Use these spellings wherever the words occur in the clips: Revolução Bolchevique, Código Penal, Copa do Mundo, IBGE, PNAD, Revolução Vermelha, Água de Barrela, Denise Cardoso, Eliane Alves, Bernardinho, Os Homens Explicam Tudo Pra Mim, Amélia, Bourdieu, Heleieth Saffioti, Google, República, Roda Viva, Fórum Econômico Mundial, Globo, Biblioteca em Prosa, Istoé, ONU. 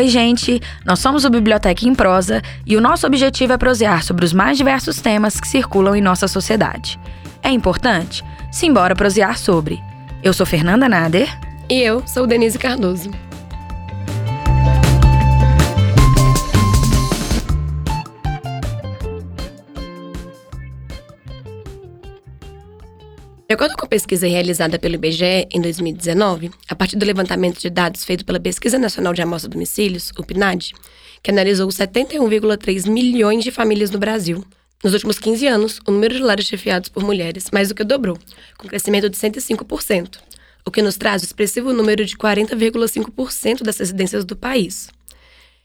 Oi, gente! Nós somos o Biblioteca em Prosa e o nosso objetivo é prosear sobre os mais diversos temas que circulam em nossa sociedade. É importante? Simbora prosear sobre. Eu sou Fernanda Nader. E eu sou Denise Cardoso. De acordo com a pesquisa realizada pelo IBGE em 2019, a partir do levantamento de dados feito pela Pesquisa Nacional de Amostra a Domicílios, o PNAD, que analisou 71,3 milhões de famílias no Brasil, nos últimos 15 anos, o número de lares chefiados por mulheres mais do que dobrou, com crescimento de 105%, o que nos traz o expressivo número de 40,5% das residências do país.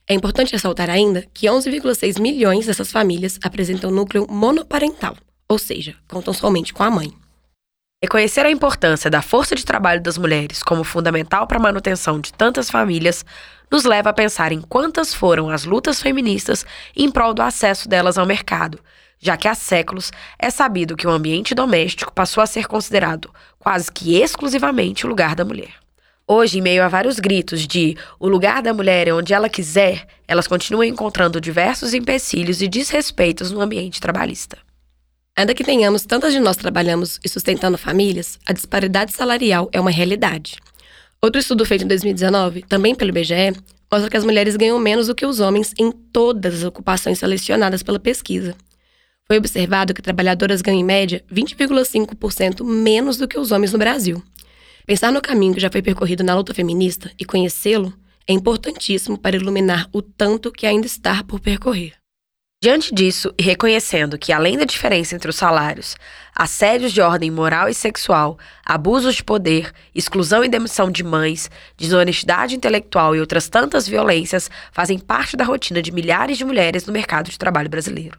É importante ressaltar ainda que 11,6 milhões dessas famílias apresentam núcleo monoparental, ou seja, contam somente com a mãe. Reconhecer a importância da força de trabalho das mulheres como fundamental para a manutenção de tantas famílias nos leva a pensar em quantas foram as lutas feministas em prol do acesso delas ao mercado, já que há séculos é sabido que o ambiente doméstico passou a ser considerado quase que exclusivamente o lugar da mulher. Hoje, em meio a vários gritos de "o lugar da mulher é onde ela quiser", elas continuam encontrando diversos empecilhos e desrespeitos no ambiente trabalhista. Ainda que tenhamos tantas de nós trabalhamos e sustentando famílias, a disparidade salarial é uma realidade. Outro estudo feito em 2019, também pelo IBGE, mostra que as mulheres ganham menos do que os homens em todas as ocupações selecionadas pela pesquisa. Foi observado que trabalhadoras ganham em média 20,5% menos do que os homens no Brasil. Pensar no caminho que já foi percorrido na luta feminista e conhecê-lo é importantíssimo para iluminar o tanto que ainda está por percorrer. Diante disso, e reconhecendo que, além da diferença entre os salários, assédios de ordem moral e sexual, abusos de poder, exclusão e demissão de mães, desonestidade intelectual e outras tantas violências fazem parte da rotina de milhares de mulheres no mercado de trabalho brasileiro.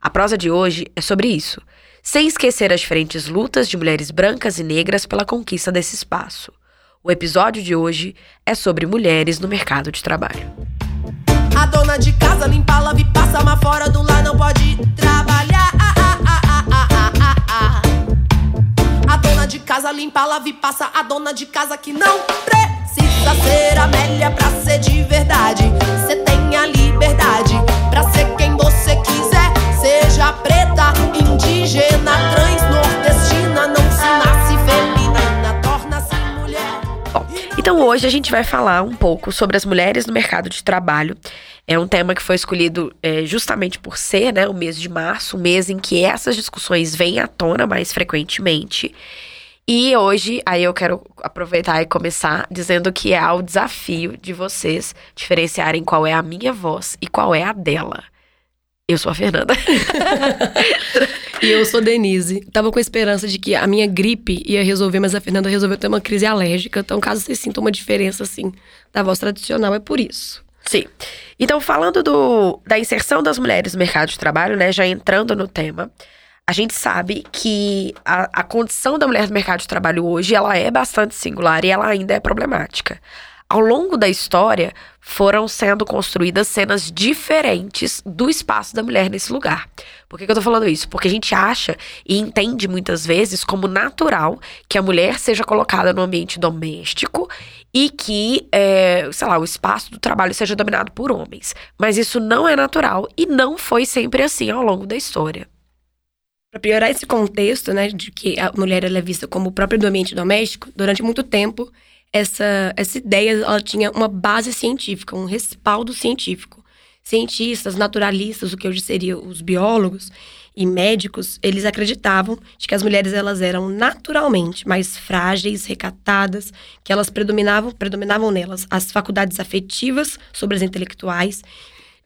A prosa de hoje é sobre isso, sem esquecer as diferentes lutas de mulheres brancas e negras pela conquista desse espaço. O episódio de hoje é sobre mulheres no mercado de trabalho. A dona de casa limpa, lava e passa, mas fora do lar não pode trabalhar. A dona de casa limpa, lava e passa, a dona de casa que não precisa ser Amélia pra ser de verdade. Cê tem a liberdade pra ser quem você quiser, seja preta, indígena, trans, nordestina, não se nasce feminina, torna-se mulher. Então hoje a gente vai falar um pouco sobre as mulheres no mercado de trabalho. É um tema que foi escolhido justamente por ser, né, o mês de março, um mês em que essas discussões vêm à tona mais frequentemente. E hoje, aí eu quero aproveitar e começar dizendo que há o desafio de vocês diferenciarem qual é a minha voz e qual é a dela. Eu sou a Fernanda. E eu sou Denise. Tava com a esperança de que a minha gripe ia resolver, mas a Fernanda resolveu ter uma crise alérgica. Então, caso vocês sintam uma diferença, assim, da voz tradicional, é por isso. Sim. Então, falando da inserção das mulheres no mercado de trabalho, né, já entrando no tema, a gente sabe que a condição da mulher no mercado de trabalho hoje, ela é bastante singular e ela ainda é problemática. Ao longo da história, foram sendo construídas cenas diferentes do espaço da mulher nesse lugar. Por que eu tô falando isso? Porque a gente acha e entende muitas vezes como natural que a mulher seja colocada no ambiente doméstico e que, o espaço do trabalho seja dominado por homens. Mas isso não é natural e não foi sempre assim ao longo da história. Para piorar esse contexto, né, de que a mulher ela é vista como o próprio do ambiente doméstico, durante muito tempo, essa ideia ela tinha uma base científica, um respaldo científico. Cientistas, naturalistas, o que hoje seriam os biólogos e médicos, eles acreditavam de que as mulheres elas eram naturalmente mais frágeis, recatadas, que elas predominavam nelas as faculdades afetivas sobre as intelectuais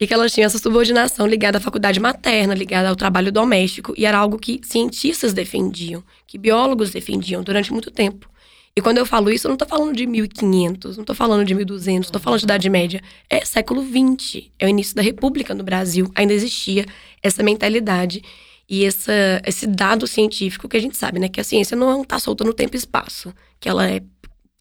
e que elas tinham essa subordinação ligada à faculdade materna, ligada ao trabalho doméstico, e era algo que cientistas defendiam, que biólogos defendiam durante muito tempo. E quando eu falo isso, eu não tô falando de 1500, não tô falando de 1200, não tô falando de Idade Média. É século XX, é o início da República no Brasil. Ainda existia essa mentalidade e esse dado científico que a gente sabe, né? Que a ciência não tá solta no tempo e espaço, que ela é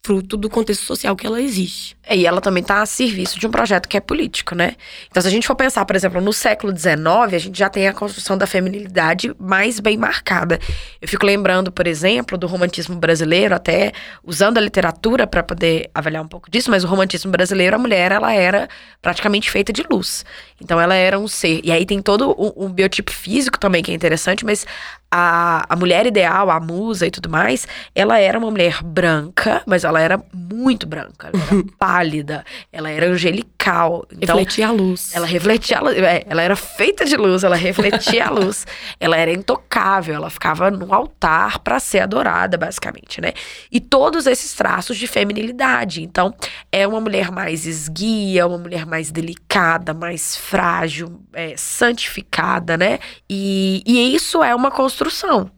fruto do contexto social que ela existe. E ela também está a serviço de um projeto que é político, né? Então, se a gente for pensar, por exemplo, no século XIX, a gente já tem a construção da feminilidade mais bem marcada. Eu fico lembrando, por exemplo, do romantismo brasileiro, até usando a literatura para poder avaliar um pouco disso, mas o romantismo brasileiro, a mulher, ela era praticamente feita de luz. Então, ela era um ser. E aí tem todo um biotipo físico também, que é interessante, mas a mulher ideal, a musa e tudo mais, ela era uma mulher branca, mas ela era muito branca, ela era pálida, ela era angelical. Então, refletia a luz. Ela refletia a luz, ela era feita de luz, ela refletia a luz. Ela era intocável, ela ficava no altar para ser adorada, basicamente, né? E todos esses traços de feminilidade. Então, é uma mulher mais esguia, uma mulher mais delicada, mais frágil, santificada, né? E isso é uma construção.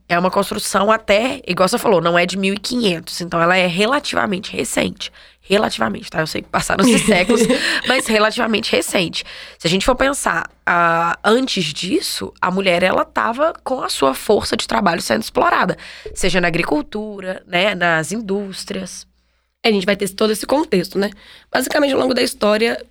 É uma construção até, igual você falou, não é de 1500, então ela é relativamente recente. Relativamente, tá? Eu sei que passaram esses séculos, mas relativamente recente. Se a gente for pensar, antes disso, a mulher, ela tava com a sua força de trabalho sendo explorada, seja na agricultura, né, nas indústrias. A gente vai ter todo esse contexto, né? Basicamente, ao longo da história,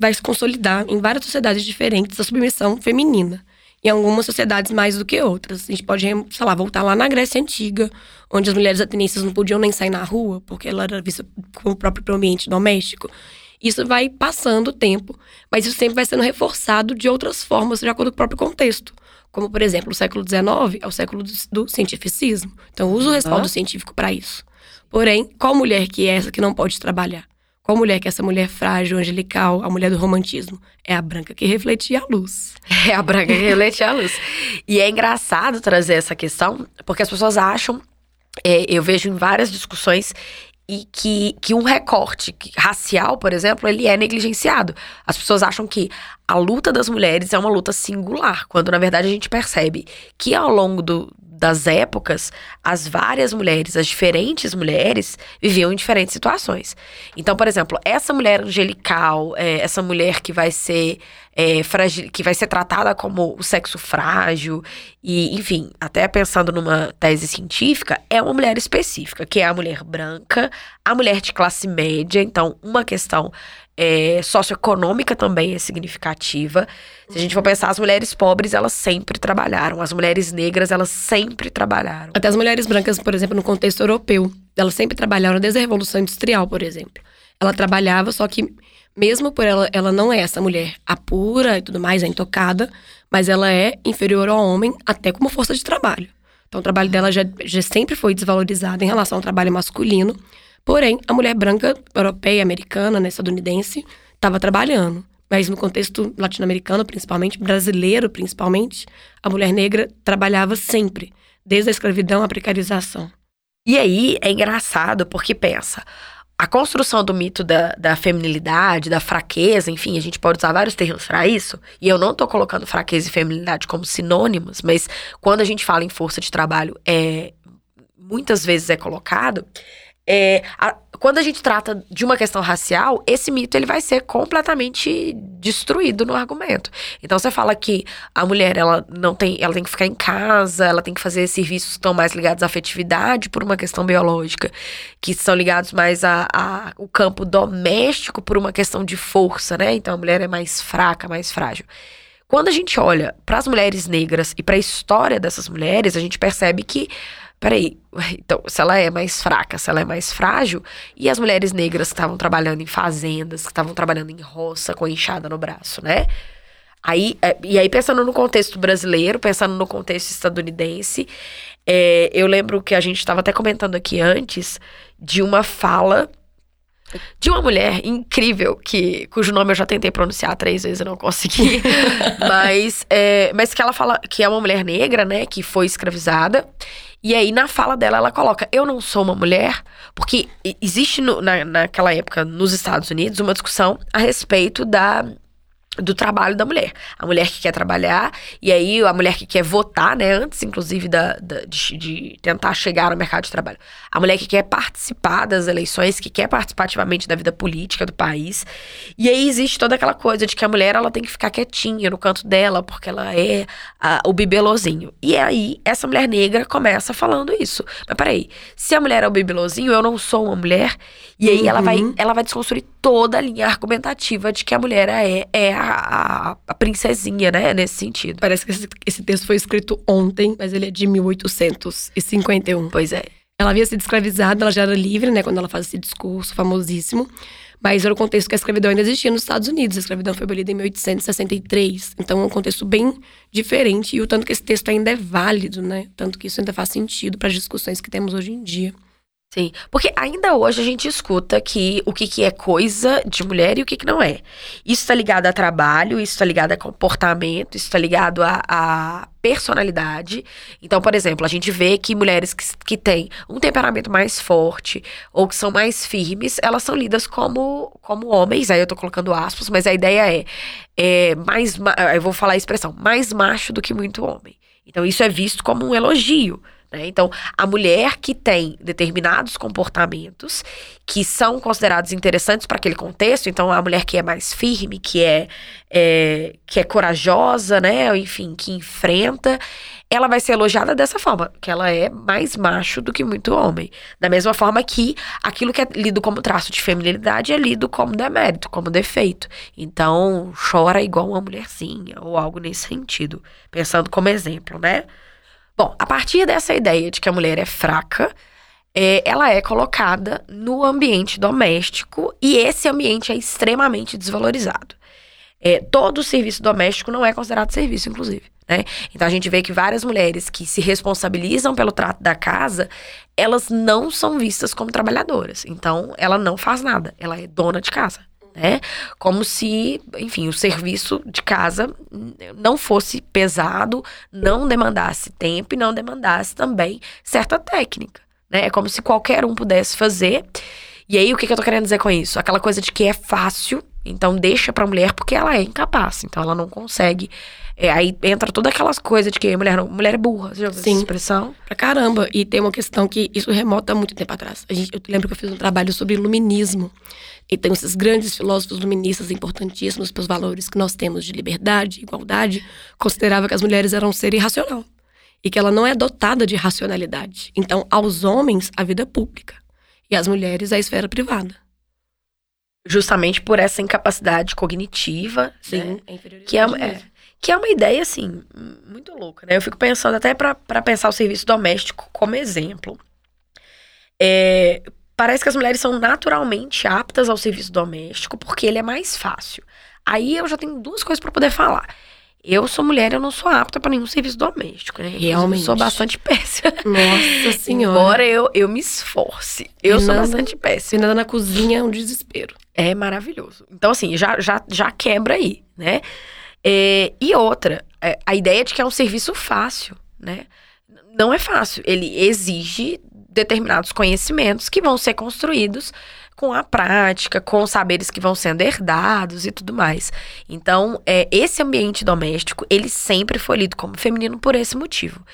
vai se consolidar em várias sociedades diferentes a submissão feminina. Em algumas sociedades mais do que outras. A gente pode, sei lá, voltar lá na Grécia Antiga, onde as mulheres atenienses não podiam nem sair na rua, porque ela era vista como o próprio ambiente doméstico. Isso vai passando o tempo, mas isso sempre vai sendo reforçado de outras formas, de acordo com o próprio contexto. Como, por exemplo, o século XIX é o século do cientificismo. Então, usa o respaldo científico para isso. Porém, qual mulher que é essa que não pode trabalhar? Qual mulher que é essa mulher frágil, angelical, a mulher do romantismo? É a branca que refletia a luz. É a branca que refletia a luz. E é engraçado trazer essa questão, porque as pessoas acham, eu vejo em várias discussões, e que um recorte racial, por exemplo, ele é negligenciado. As pessoas acham que a luta das mulheres é uma luta singular, quando na verdade a gente percebe que ao longo das épocas, as várias mulheres, as diferentes mulheres, viviam em diferentes situações. Então, por exemplo, essa mulher angelical, essa mulher que vai ser frágil, que vai ser tratada como o sexo frágil, e enfim, até pensando numa tese científica, é uma mulher específica, que é a mulher branca, a mulher de classe média. Então, uma questão socioeconômica também é significativa. Se a gente for pensar, as mulheres pobres, elas sempre trabalharam. As mulheres negras, elas sempre trabalharam. Até as mulheres brancas, por exemplo, no contexto europeu, elas sempre trabalharam desde a Revolução Industrial, por exemplo. Ela trabalhava, só que mesmo por ela não é essa mulher apura e tudo mais, é intocada, mas ela é inferior ao homem até como força de trabalho. Então o trabalho dela já sempre foi desvalorizado em relação ao trabalho masculino. Porém, a mulher branca, europeia, americana, né, estadunidense, estava trabalhando. Mas no contexto latino-americano, principalmente, brasileiro, principalmente, a mulher negra trabalhava sempre, desde a escravidão à precarização. E aí, é engraçado, porque pensa, a construção do mito da feminilidade, da fraqueza, enfim, a gente pode usar vários termos para isso, e eu não tô colocando fraqueza e feminilidade como sinônimos, mas quando a gente fala em força de trabalho, muitas vezes é colocado. Quando a gente trata de uma questão racial, esse mito ele vai ser completamente destruído no argumento. Então você fala que a mulher ela tem que ficar em casa, ela tem que fazer serviços que estão mais ligados à afetividade por uma questão biológica, que são ligados mais ao campo doméstico por uma questão de força, né? Então a mulher é mais fraca, mais frágil. Quando a gente olha para as mulheres negras e para a história dessas mulheres, a gente percebe que peraí, então, se ela é mais fraca, se ela é mais frágil, e as mulheres negras que estavam trabalhando em fazendas, que estavam trabalhando em roça, com a enxada no braço, né? E aí, pensando no contexto brasileiro, pensando no contexto estadunidense, eu lembro que a gente estava até comentando aqui antes de uma fala de uma mulher incrível, cujo nome eu já tentei pronunciar 3 vezes e não consegui, mas que ela fala que é uma mulher negra, né, que foi escravizada. E aí, na fala dela, ela coloca, eu não sou uma mulher, porque existe naquela época, nos Estados Unidos, uma discussão a respeito da do trabalho da mulher. A mulher que quer trabalhar, e aí a mulher que quer votar, né? Antes, inclusive, de tentar chegar ao mercado de trabalho. A mulher que quer participar das eleições, que quer participar ativamente da vida política do país. E aí existe toda aquela coisa de que a mulher, ela tem que ficar quietinha no canto dela, porque ela é o bibelozinho. E aí, essa mulher negra começa falando isso. Mas peraí, se a mulher é o bibelozinho, eu não sou uma mulher. E aí ela vai desconstruir toda a linha argumentativa de que a mulher é a princesinha, né? Nesse sentido. Parece que esse texto foi escrito ontem, mas ele é de 1851. Pois é. Ela havia sido escravizada, ela já era livre, né? Quando ela faz esse discurso famosíssimo. Mas era o contexto que a escravidão ainda existia nos Estados Unidos. A escravidão foi abolida em 1863. Então é um contexto bem diferente. E o tanto que esse texto ainda é válido, né? Tanto que isso ainda faz sentido para as discussões que temos hoje em dia. Sim, porque ainda hoje a gente escuta que o que é coisa de mulher e o que não é. Isso tá ligado a trabalho, isso tá ligado a comportamento, isso tá ligado a personalidade. Então, por exemplo, a gente vê que mulheres que têm um temperamento mais forte ou que são mais firmes, elas são lidas como homens, aí eu tô colocando aspas, mas a ideia é mais, eu vou falar a expressão, mais macho do que muito homem. Então, isso é visto como um elogio. Né? Então, a mulher que tem determinados comportamentos que são considerados interessantes para aquele contexto, então a mulher que é mais firme, que é corajosa, né? Enfim, que enfrenta, ela vai ser elogiada dessa forma, que ela é mais macho do que muito homem. Da mesma forma que aquilo que é lido como traço de feminilidade é lido como demérito, como defeito. Então, chora igual uma mulherzinha, ou algo nesse sentido, pensando como exemplo, né? Bom, a partir dessa ideia de que a mulher é fraca, ela é colocada no ambiente doméstico e esse ambiente é extremamente desvalorizado. Todo serviço doméstico não é considerado serviço, inclusive, né? Então a gente vê que várias mulheres que se responsabilizam pelo trato da casa, elas não são vistas como trabalhadoras. Então ela não faz nada, ela é dona de casa, né? Como se, enfim, o serviço de casa não fosse pesado, não demandasse tempo e não demandasse também certa técnica, né? É como se qualquer um pudesse fazer. E aí, o que eu tô querendo dizer com isso? Aquela coisa de que é fácil, então deixa pra mulher porque ela é incapaz, então ela não consegue. Aí entra todas aquelas coisas de que mulher é burra, você já ouviu essa expressão? Pra caramba, e tem uma questão que isso remota muito tempo atrás. Eu lembro que eu fiz um trabalho sobre iluminismo, e tem esses grandes filósofos iluministas importantíssimos para os valores que nós temos de liberdade, igualdade, considerava que as mulheres eram um ser irracional, e que ela não é dotada de racionalidade. Então, aos homens, a vida pública, e às mulheres, a esfera privada. Justamente por essa incapacidade cognitiva, sim, né? Que é uma ideia, assim, muito louca, né? Eu fico pensando até pra pensar o serviço doméstico como exemplo. Parece que as mulheres são naturalmente aptas ao serviço doméstico porque ele é mais fácil. Aí eu já tenho duas coisas pra poder falar. Eu sou mulher, eu não sou apta pra nenhum serviço doméstico, né? Realmente. Eu sou bastante péssima. Nossa Senhora. Embora eu me esforce, eu sou bastante péssima. Nada na cozinha é um desespero. É maravilhoso. Então, assim, já quebra aí, né? E outra, a ideia de que é um serviço fácil, né? Não é fácil, ele exige determinados conhecimentos que vão ser construídos com a prática, com os saberes que vão sendo herdados e tudo mais. Então, esse ambiente doméstico, ele sempre foi lido como feminino por esse motivo.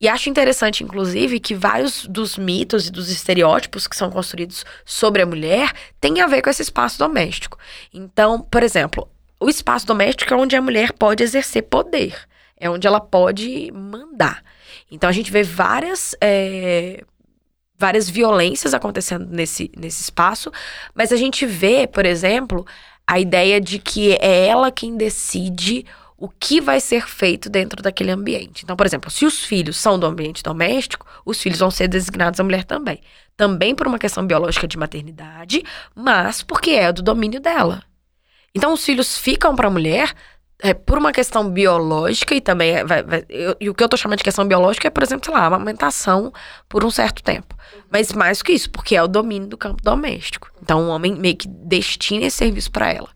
E acho interessante, inclusive, que vários dos mitos e dos estereótipos que são construídos sobre a mulher têm a ver com esse espaço doméstico. Então, por exemplo, o espaço doméstico é onde a mulher pode exercer poder, é onde ela pode mandar. Então, a gente vê várias violências acontecendo nesse espaço, mas a gente vê, por exemplo, a ideia de que é ela quem decide o que vai ser feito dentro daquele ambiente. Então, por exemplo, se os filhos são do ambiente doméstico, os filhos vão ser designados à mulher também. Também por uma questão biológica de maternidade, mas porque é do domínio dela. Então, os filhos ficam para a mulher por uma questão biológica e também... E o que eu tô chamando de questão biológica é, por exemplo, sei lá, a amamentação por um certo tempo. Mas mais que isso, porque é o domínio do campo doméstico. Então, o homem meio que destina esse serviço para ela.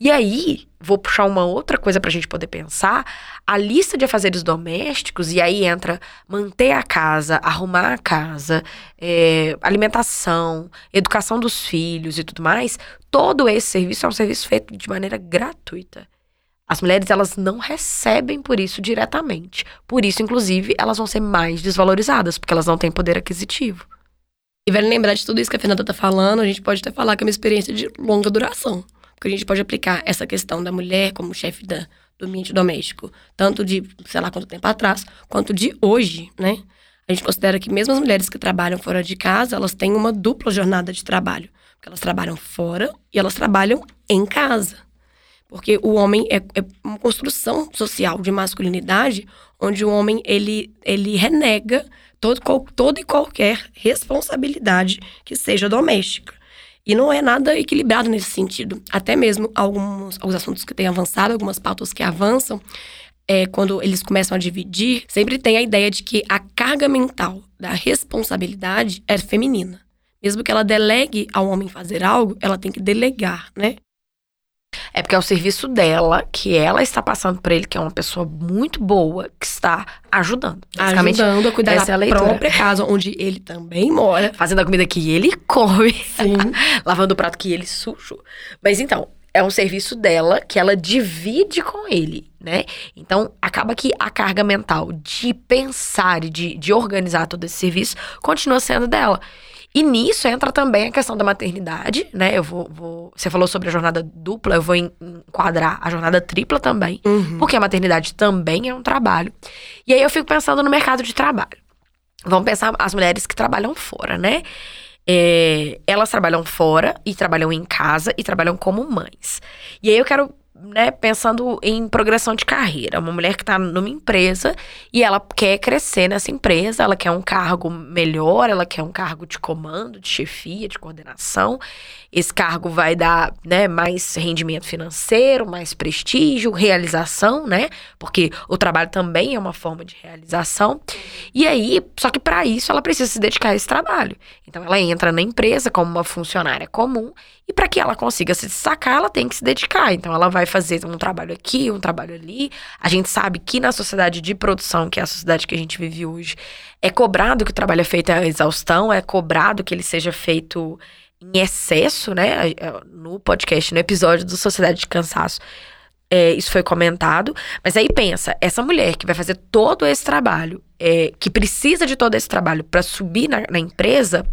E aí, vou puxar uma outra coisa pra gente poder pensar. A lista de afazeres domésticos, e aí entra manter a casa, arrumar a casa, alimentação, educação dos filhos e tudo mais. Todo esse serviço é um serviço feito de maneira gratuita. As mulheres, elas não recebem por isso diretamente. Por isso, inclusive, elas vão ser mais desvalorizadas, porque elas não têm poder aquisitivo. E vale lembrar de tudo isso que a Fernanda tá falando, a gente pode até falar que é uma experiência de longa duração. Porque a gente pode aplicar essa questão da mulher como chefe do ambiente doméstico, tanto de, sei lá, quanto tempo atrás, quanto de hoje, né? A gente considera que mesmo as mulheres que trabalham fora de casa, elas têm uma dupla jornada de trabalho. Porque elas trabalham fora e elas trabalham em casa. Porque o homem é uma construção social de masculinidade, onde o homem, ele renega toda e qualquer responsabilidade que seja doméstica. E não é nada equilibrado nesse sentido. Até mesmo alguns assuntos que têm avançado, algumas pautas que avançam, quando eles começam a dividir, sempre tem a ideia de que a carga mental da responsabilidade é feminina. Mesmo que ela delegue ao homem fazer algo, ela tem que delegar, né? É porque é o serviço dela, que ela está passando para ele, que é uma pessoa muito boa, que está ajudando. Ajudando a cuidar da própria casa, onde ele também mora. Fazendo a comida que ele come. Sim. Lavando o prato que ele sujou. Mas então, é um serviço dela que ela divide com ele, né? Então, acaba que a carga mental de pensar e de organizar todo esse serviço continua sendo dela. E nisso entra também a questão da maternidade, né? Você falou sobre a jornada dupla, eu vou enquadrar a jornada tripla também. Uhum. Porque a maternidade também é um trabalho. E aí eu fico pensando no mercado de trabalho. Vamos pensar as mulheres que trabalham fora, né? Elas trabalham fora e trabalham em casa e trabalham como mães. E aí eu quero... né, pensando em progressão de carreira. Uma mulher que está numa empresa e ela quer crescer nessa empresa, ela quer um cargo melhor, ela quer um cargo de comando, de chefia, de coordenação. Esse cargo vai dar, né, mais rendimento financeiro, mais prestígio, realização, né? Porque o trabalho também é uma forma de realização. E aí, só que para isso ela precisa se dedicar a esse trabalho. Então ela entra na empresa como uma funcionária comum e para que ela consiga se destacar, ela tem que se dedicar. Então ela vai fazer um trabalho aqui, um trabalho ali. A gente sabe que na sociedade de produção, que é a sociedade que a gente vive hoje, é cobrado que o trabalho é feito à exaustão, é cobrado que ele seja feito em excesso, né? No podcast, no episódio do Sociedade de Cansaço, isso foi comentado. Mas aí pensa, essa mulher que vai fazer todo esse trabalho, que precisa de todo esse trabalho para subir na empresa,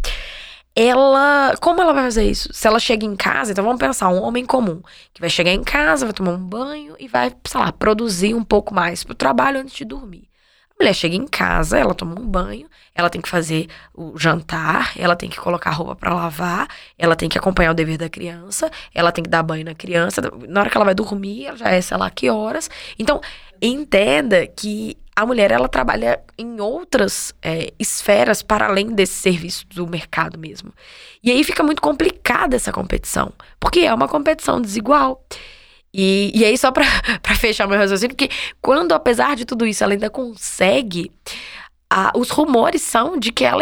como ela vai fazer isso? Se ela chega em casa, então vamos pensar, um homem comum, que vai chegar em casa, vai tomar um banho e vai, sei lá, produzir um pouco mais pro trabalho antes de dormir. A mulher chega em casa, ela toma um banho, ela tem que fazer o jantar, ela tem que colocar a roupa pra lavar, ela tem que acompanhar o dever da criança, ela tem que dar banho na criança, na hora que ela vai dormir, ela já é, sei lá, que horas. Então, entenda que a mulher, ela trabalha em outras esferas para além desse serviço do mercado mesmo. E aí fica muito complicada essa competição, porque é uma competição desigual. E aí, só para fechar meu raciocínio, porque quando, apesar de tudo isso, ela ainda consegue, os rumores são de que ela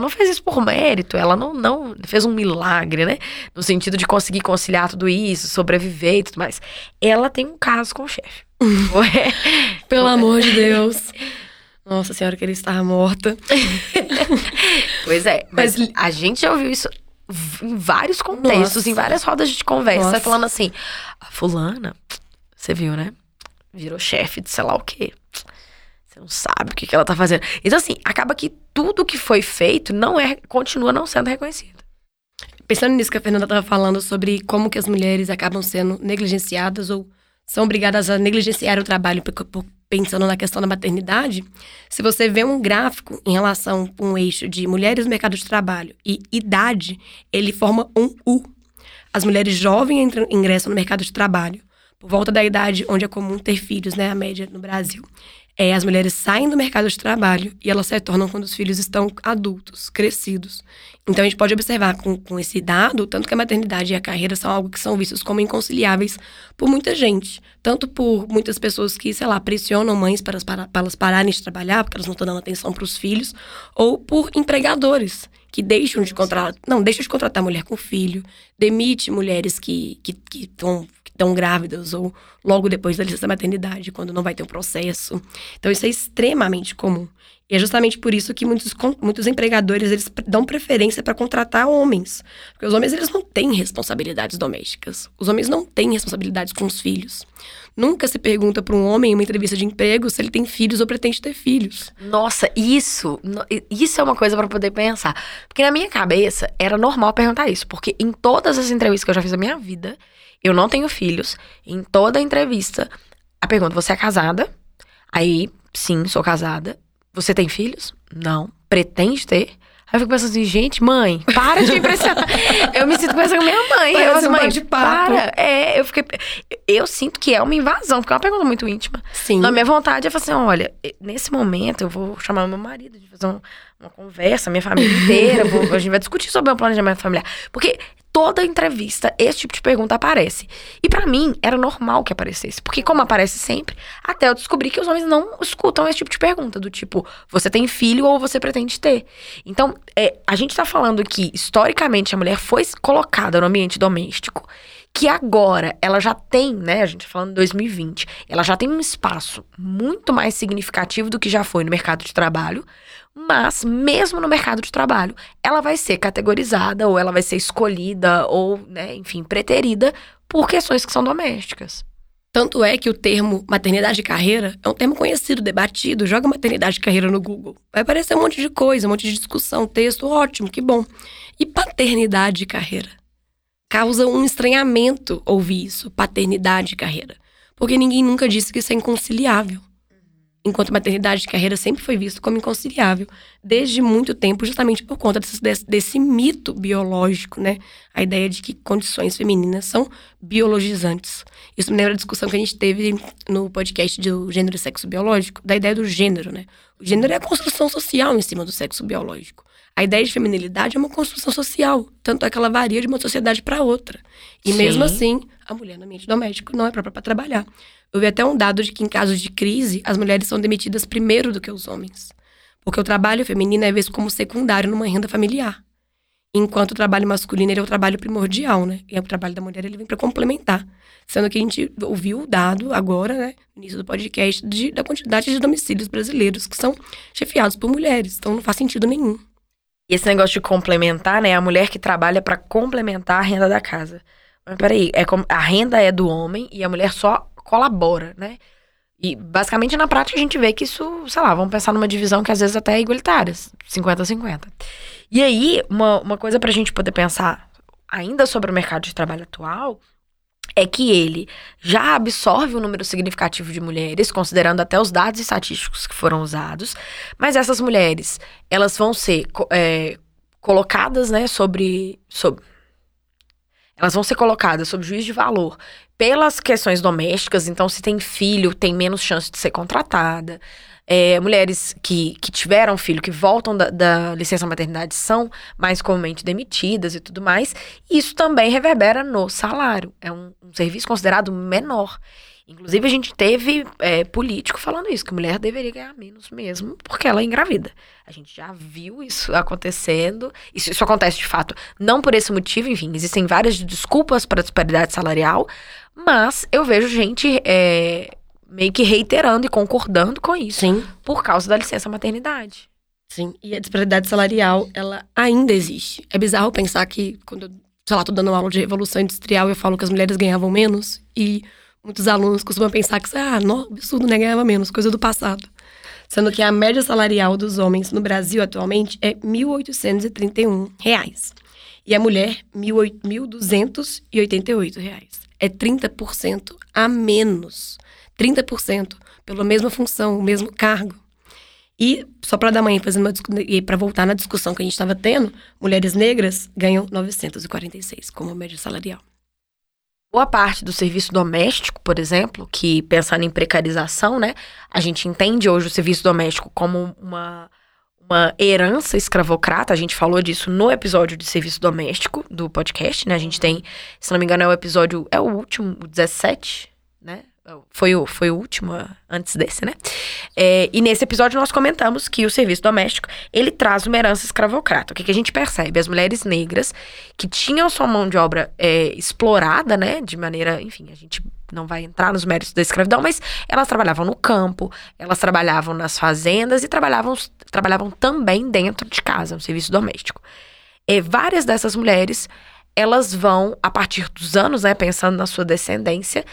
não fez isso por mérito, ela não fez um milagre, né? No sentido de conseguir conciliar tudo isso, sobreviver e tudo mais. Ela tem um caso com o chefe. Pelo amor de Deus. Nossa Senhora, que ele estava morta. Pois é, mas a gente já ouviu isso em vários contextos, nossa, em várias rodas de conversa, nossa, falando assim, a fulana, você viu, né? Virou chefe de sei lá o quê. Você não sabe o que ela tá fazendo. Então, assim, acaba que tudo que foi feito continua não sendo reconhecido. Pensando nisso que a Fernanda tava falando sobre como que as mulheres acabam sendo negligenciadas ou são obrigadas a negligenciar o trabalho, pensando na questão da maternidade, se você vê um gráfico em relação a um eixo de mulheres no mercado de trabalho e idade, ele forma um U. As mulheres jovens ingressam no mercado de trabalho, por volta da idade onde é comum ter filhos, né, a média no Brasil. As mulheres saem do mercado de trabalho e elas se retornam quando os filhos estão adultos, crescidos. Então, a gente pode observar com esse dado, tanto que a maternidade e a carreira são algo que são vistos como inconciliáveis por muita gente. Tanto por muitas pessoas que, sei lá, pressionam mães para elas pararem de trabalhar, porque elas não estão dando atenção para os filhos, ou por empregadores que deixam de contratar mulher com filho, demite mulheres que estão grávidas ou logo depois da licença maternidade, quando não vai ter um processo. Então, isso é extremamente comum. E é justamente por isso que muitos empregadores, eles dão preferência para contratar homens. Porque os homens, eles não têm responsabilidades domésticas. Os homens não têm responsabilidades com os filhos. Nunca se pergunta para um homem em uma entrevista de emprego se ele tem filhos ou pretende ter filhos. Nossa, isso é uma coisa para poder pensar. Porque na minha cabeça, era normal perguntar isso. Porque em todas as entrevistas que eu já fiz na minha vida, eu não tenho filhos. Em toda entrevista, a pergunta, você é casada? Aí, sim, sou casada. Você tem filhos? Não. Pretende ter? Aí eu fico pensando assim, gente, mãe, para de me impressionar. Eu me sinto pensando com minha mãe. Parece eu, mãe, de papo. Para. É, eu sinto que é uma invasão, porque é uma pergunta muito íntima. Sim. Então, a minha vontade é falar assim, olha, nesse momento eu vou chamar meu marido de fazer uma conversa, minha família inteira, a gente vai discutir sobre o planejamento familiar. Porque toda entrevista, esse tipo de pergunta aparece. E pra mim, era normal que aparecesse. Porque como aparece sempre, até eu descobri que os homens não escutam esse tipo de pergunta. Do tipo, você tem filho ou você pretende ter? Então, a gente tá falando que, historicamente, a mulher foi colocada no ambiente doméstico. Que agora, ela já tem, né, a gente tá falando de 2020. Ela já tem um espaço muito mais significativo do que já foi no mercado de trabalho. Mas, mesmo no mercado de trabalho, ela vai ser categorizada, ou ela vai ser escolhida, ou, né, enfim, preterida por questões que são domésticas. Tanto é que o termo maternidade e carreira é um termo conhecido, debatido. Joga maternidade e carreira no Google. Vai aparecer um monte de coisa, um monte de discussão, texto, ótimo, que bom. E paternidade e carreira? Causa um estranhamento ouvir isso, paternidade e carreira. Porque ninguém nunca disse que isso é inconciliável. Enquanto maternidade de carreira sempre foi visto como inconciliável, desde muito tempo, justamente por conta desse mito biológico, né? A ideia de que condições femininas são biologizantes. Isso me lembra da discussão que a gente teve no podcast do gênero e sexo biológico, da ideia do gênero, né? O gênero é a construção social em cima do sexo biológico. A ideia de feminilidade é uma construção social, tanto é que ela varia de uma sociedade para outra. E mesmo assim, a mulher no ambiente doméstico não é própria para trabalhar. Eu vi até um dado de que em casos de crise, as mulheres são demitidas primeiro do que os homens. Porque o trabalho feminino é visto como secundário numa renda familiar. Enquanto o trabalho masculino, ele é o trabalho primordial, né? E o trabalho da mulher, ele vem para complementar. Sendo que a gente ouviu o dado agora, né? No início do podcast, da quantidade de domicílios brasileiros que são chefiados por mulheres. Então, não faz sentido nenhum. E esse negócio de complementar, né? A mulher que trabalha para complementar a renda da casa. Mas peraí, a renda é do homem e a mulher só colabora, né? E basicamente na prática a gente vê que isso, sei lá, vamos pensar numa divisão que às vezes até é igualitária, 50-50. E aí, uma coisa pra gente poder pensar ainda sobre o mercado de trabalho atual é que ele já absorve um número significativo de mulheres, considerando até os dados estatísticos que foram usados, mas essas mulheres, elas vão ser colocadas, né, elas vão ser colocadas sob juízo de valor pelas questões domésticas. Então, se tem filho, tem menos chance de ser contratada. Mulheres que tiveram filho, que voltam da licença maternidade, são mais comumente demitidas e tudo mais. Isso também reverbera no salário. É um serviço considerado menor. Inclusive, a gente teve político falando isso, que mulher deveria ganhar menos mesmo, porque ela é engravida. A gente já viu isso acontecendo. Isso acontece, de fato, não por esse motivo. Enfim, existem várias desculpas para a disparidade salarial, mas eu vejo gente meio que reiterando e concordando com isso. Sim. Por causa da licença maternidade. Sim, e a disparidade salarial, ela ainda existe. É bizarro pensar que, quando eu, sei lá, tô dando aula de Revolução Industrial, eu falo que as mulheres ganhavam menos e muitos alunos costumam pensar que isso é absurdo, né? Ganhava menos, coisa do passado. Sendo que a média salarial dos homens no Brasil atualmente é R$ 1.831. E a mulher, R$ 1.288. É 30% a menos. 30% pela mesma função, o mesmo cargo. E, só para dar uma ênfase, e para voltar na discussão que a gente estava tendo, mulheres negras ganham R$ 946 como média salarial. Boa parte do serviço doméstico, por exemplo, que pensando em precarização, né? A gente entende hoje o serviço doméstico como uma herança escravocrata. A gente falou disso no episódio de serviço doméstico do podcast, né? A gente tem, se não me engano, é o último, o 17, né? Foi o último antes desse, né? E nesse episódio nós comentamos que o serviço doméstico, ele traz uma herança escravocrata. O que a gente percebe? As mulheres negras que tinham sua mão de obra explorada, né? De maneira, enfim, a gente não vai entrar nos méritos da escravidão, mas elas trabalhavam no campo, elas trabalhavam nas fazendas e trabalhavam também dentro de casa, no serviço doméstico. Várias dessas mulheres, elas vão, a partir dos anos, né? Pensando na sua descendência,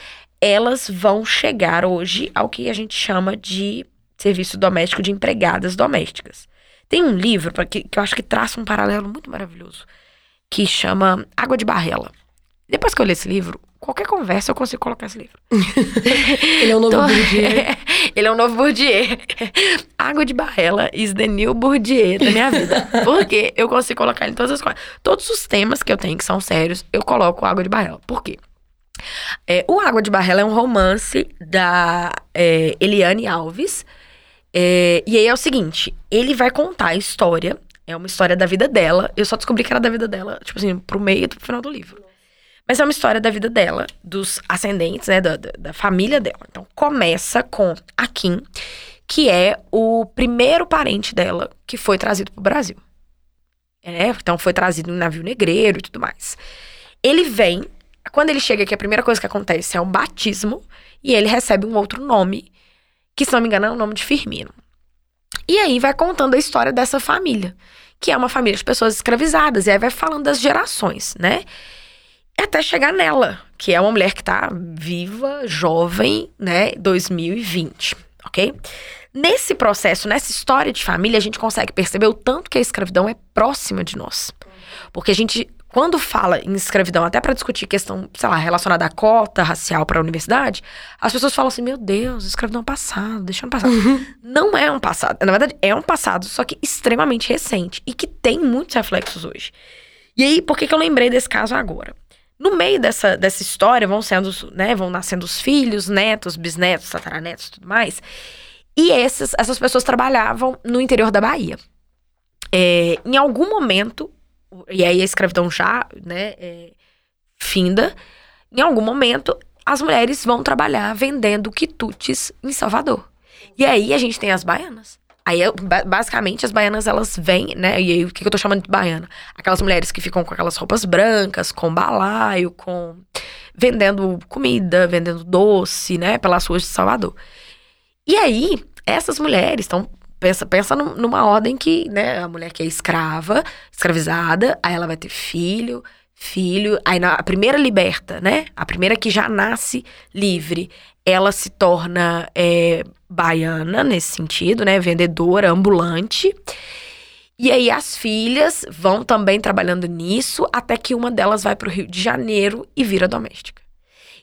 elas vão chegar hoje ao que a gente chama de serviço doméstico de empregadas domésticas. Tem um livro que eu acho que traça um paralelo muito maravilhoso, que chama Água de Barrela. Depois que eu ler esse livro, qualquer conversa eu consigo colocar esse livro. Ele é um novo Bourdieu. Ele é um novo Bourdieu. Água de Barrela is the new Bourdieu da minha vida. Porque eu consigo colocar ele em todas as coisas. Todos os temas que eu tenho que são sérios, eu coloco Água de Barrela. Por quê? O Água de Barrela é um romance da Eliane Alves, e aí é o seguinte, ele vai contar a história, é uma história da vida dela, eu só descobri que era da vida dela, tipo assim, pro meio do final do livro, mas é uma história da vida dela, dos ascendentes, né, da família dela. Então começa com Akin, que é o primeiro parente dela que foi trazido pro Brasil, então foi trazido no navio negreiro e tudo mais. Ele vem. Quando ele chega aqui, a primeira coisa que acontece é um batismo, e ele recebe um outro nome, que, se não me engano, é o nome de Firmino. E aí vai contando a história dessa família, que é uma família de pessoas escravizadas, e aí vai falando das gerações, né? Até chegar nela, que é uma mulher que tá viva, jovem, né? 2020, ok? Nesse processo, nessa história de família, a gente consegue perceber o tanto que a escravidão é próxima de nós. Porque a gente... Quando fala em escravidão, até para discutir questão, sei lá, relacionada à cota racial para a universidade, as pessoas falam assim, meu Deus, escravidão é um passado, deixando passado. Uhum. Não é um passado, na verdade é um passado, só que extremamente recente e que tem muitos reflexos hoje. E aí, por que eu lembrei desse caso agora? No meio dessa história vão nascendo os filhos, netos, bisnetos, tataranetos e tudo mais, e essas pessoas trabalhavam no interior da Bahia. Em algum momento... E aí a escravidão já, né, finda. Em algum momento, as mulheres vão trabalhar vendendo quitutes em Salvador. E aí a gente tem as baianas. Aí, basicamente, as baianas, elas vêm, né? E aí, o que eu tô chamando de baiana? Aquelas mulheres que ficam com aquelas roupas brancas, com balaio, vendendo comida, vendendo doce, né? Pelas ruas de Salvador. E aí, essas mulheres estão... Pensa numa ordem que, né, a mulher que é escravizada, aí ela vai ter filho, aí a primeira liberta, né, a primeira que já nasce livre, ela se torna baiana nesse sentido, né, vendedora, ambulante, e aí as filhas vão também trabalhando nisso, até que uma delas vai pro Rio de Janeiro e vira doméstica.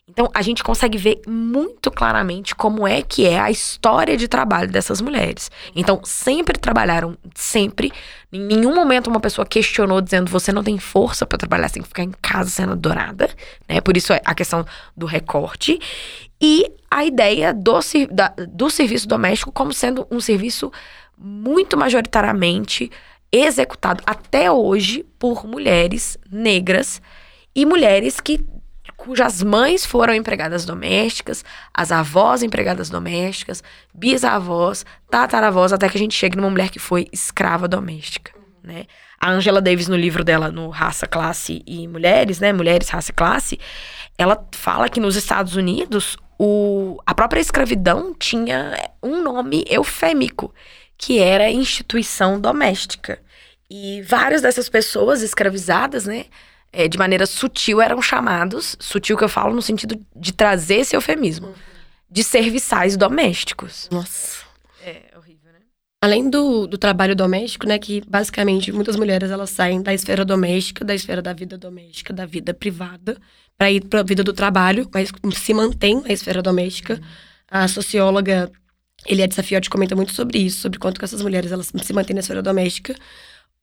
Então, a gente consegue ver muito claramente como é que é a história de trabalho dessas mulheres. Então, sempre trabalharam, sempre. Em nenhum momento uma pessoa questionou dizendo, você não tem força pra trabalhar, você tem que ficar em casa sendo dourada, né? Por isso a questão do recorte. E a ideia do serviço doméstico como sendo um serviço muito majoritariamente executado até hoje por mulheres negras e mulheres cujas mães foram empregadas domésticas, as avós empregadas domésticas, bisavós, tataravós, até que a gente chegue numa mulher que foi escrava doméstica, né? A Angela Davis, no livro dela, no Raça, Classe e Mulheres, né? Mulheres, Raça e Classe, ela fala que nos Estados Unidos, a própria escravidão tinha um nome eufêmico, que era instituição doméstica. E várias dessas pessoas escravizadas, né? De maneira sutil eram chamados, sutil que eu falo no sentido de trazer esse eufemismo, de serviçais domésticos. Nossa. É horrível, né? Além do trabalho doméstico, né, que basicamente muitas mulheres elas saem da esfera doméstica, da esfera da vida doméstica, da vida privada, para ir para a vida do trabalho, mas se mantém na esfera doméstica. A socióloga Heleieth Saffioti comenta muito sobre isso, sobre quanto que essas mulheres elas se mantêm na esfera doméstica.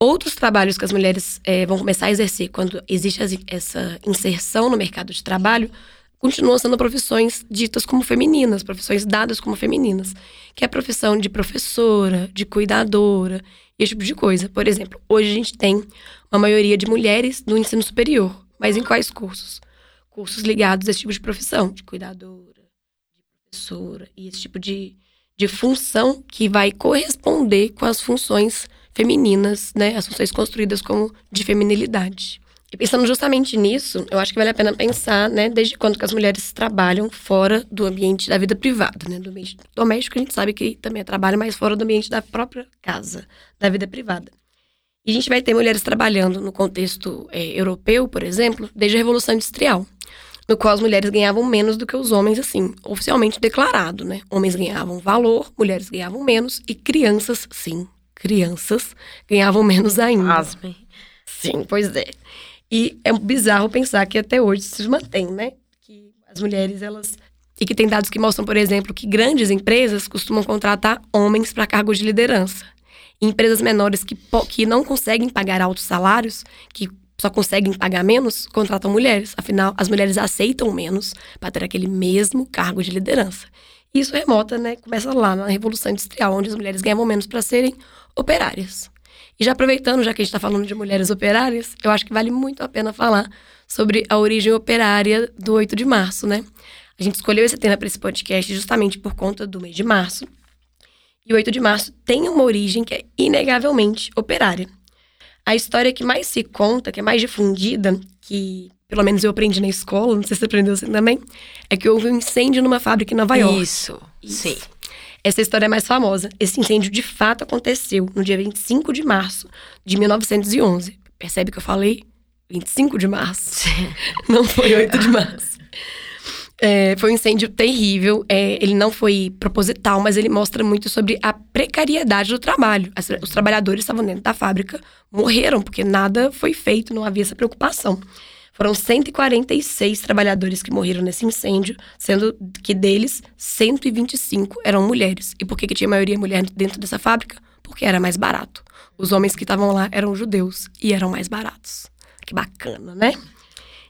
Outros trabalhos que as mulheres vão começar a exercer quando existe essa inserção no mercado de trabalho continuam sendo profissões ditas como femininas, profissões dadas como femininas, que é a profissão de professora, de cuidadora, esse tipo de coisa. Por exemplo, hoje a gente tem uma maioria de mulheres no ensino superior, mas em quais cursos? Cursos ligados a esse tipo de profissão, de cuidadora, de professora, e esse tipo de função que vai corresponder com as funções femininas, né? As funções construídas como de feminilidade. E pensando justamente nisso, eu acho que vale a pena pensar, né, desde quando que as mulheres trabalham fora do ambiente da vida privada, né? Do ambiente doméstico, a gente sabe que também é trabalho, mas fora do ambiente da própria casa, da vida privada. E a gente vai ter mulheres trabalhando no contexto europeu, por exemplo, desde a Revolução Industrial, no qual as mulheres ganhavam menos do que os homens, assim, oficialmente declarado, né? Homens ganhavam valor, mulheres ganhavam menos, e crianças, sim, crianças ganhavam menos ainda. Aspen. Sim, pois é. E é bizarro pensar que até hoje se mantém, né? Que as mulheres, elas... E que tem dados que mostram, por exemplo, que grandes empresas costumam contratar homens para cargos de liderança. E empresas menores que não conseguem pagar altos salários, que só conseguem pagar menos, contratam mulheres. Afinal, as mulheres aceitam menos para ter aquele mesmo cargo de liderança. Isso remota, né? Começa lá na Revolução Industrial, onde as mulheres ganhavam menos para serem operárias. E já aproveitando, já que a gente está falando de mulheres operárias, eu acho que vale muito a pena falar sobre a origem operária do 8 de março, né? A gente escolheu esse tema para esse podcast justamente por conta do mês de março. E o 8 de março tem uma origem que é inegavelmente operária. A história que mais se conta, que é mais difundida, que pelo menos eu aprendi na escola, não sei se você aprendeu assim também, é que houve um incêndio numa fábrica em Nova York. Isso. Sim. Essa história é mais famosa. Esse incêndio, de fato, aconteceu no dia 25 de março de 1911. Percebe que eu falei 25 de março? Não foi 8 de março. Foi um incêndio terrível. Ele não foi proposital, mas ele mostra muito sobre a precariedade do trabalho. Os trabalhadores estavam dentro da fábrica, morreram, porque nada foi feito, não havia essa preocupação. Foram 146 trabalhadores que morreram nesse incêndio, sendo que deles, 125 eram mulheres. E por que tinha maioria mulher dentro dessa fábrica? Porque era mais barato. Os homens que estavam lá eram judeus e eram mais baratos. Que bacana, né?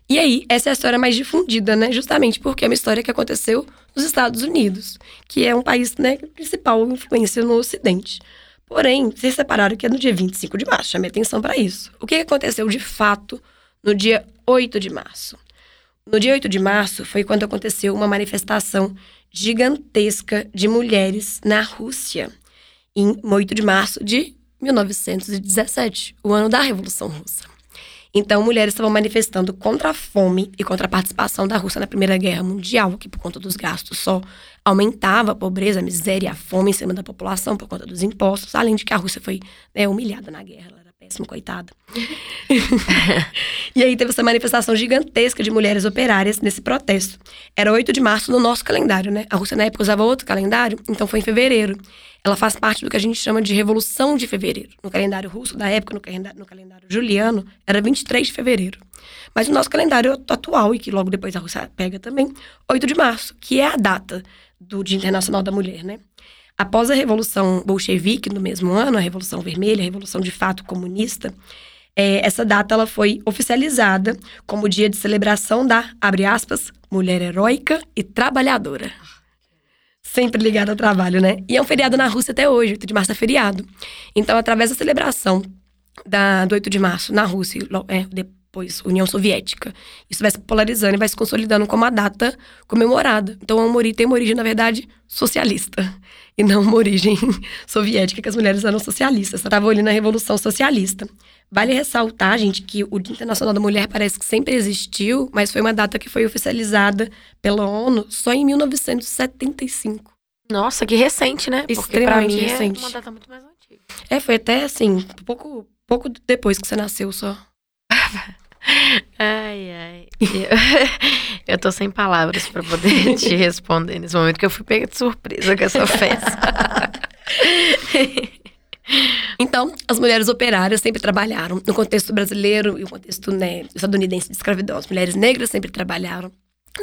E aí, essa é a história mais difundida, né? Justamente porque é uma história que aconteceu nos Estados Unidos, que é um país, né, principal influência no Ocidente. Porém, vocês separaram que é no dia 25 de março, chamei atenção para isso. O que aconteceu de fato no dia 8 de março. No dia 8 de março foi quando aconteceu uma manifestação gigantesca de mulheres na Rússia, em 8 de março de 1917, o ano da Revolução Russa. Então, mulheres estavam manifestando contra a fome e contra a participação da Rússia na Primeira Guerra Mundial, que por conta dos gastos só aumentava a pobreza, a miséria e a fome em cima da população por conta dos impostos, além de que a Rússia foi, né, humilhada na guerra. Péssimo, coitada. E aí teve essa manifestação gigantesca de mulheres operárias nesse protesto. Era 8 de março no nosso calendário, né? A Rússia na época usava outro calendário, então foi em fevereiro. Ela faz parte do que a gente chama de Revolução de Fevereiro. No calendário russo da época, no calendário juliano, era 23 de fevereiro. Mas no nosso calendário atual, e que logo depois a Rússia pega também, 8 de março, que é a data do Dia Internacional da Mulher, né? Após a Revolução Bolchevique, no mesmo ano, a Revolução Vermelha, a Revolução de fato comunista, essa data ela foi oficializada como dia de celebração da, abre aspas, mulher heróica e trabalhadora. Sempre ligada ao trabalho, né? E é um feriado na Rússia até hoje, 8 de março é feriado. Então, através da celebração do 8 de março na Rússia, depois União Soviética, isso vai se polarizando e vai se consolidando como a data comemorada. Então, tem uma origem, na verdade, socialista. E não uma origem soviética, que as mulheres eram socialistas. Estavam ali na Revolução Socialista. Vale ressaltar, gente, que o Dia Internacional da Mulher parece que sempre existiu, mas foi uma data que foi oficializada pela ONU só em 1975. Nossa, que recente, né? Extremamente recente. É uma data muito mais antiga. Foi até, assim, pouco depois que você nasceu só. Ai, eu tô sem palavras pra poder te responder nesse momento, que eu fui pega de surpresa com essa festa. Então, as mulheres operárias sempre trabalharam no contexto brasileiro e o contexto, né, estadunidense de escravidão. As mulheres negras sempre trabalharam.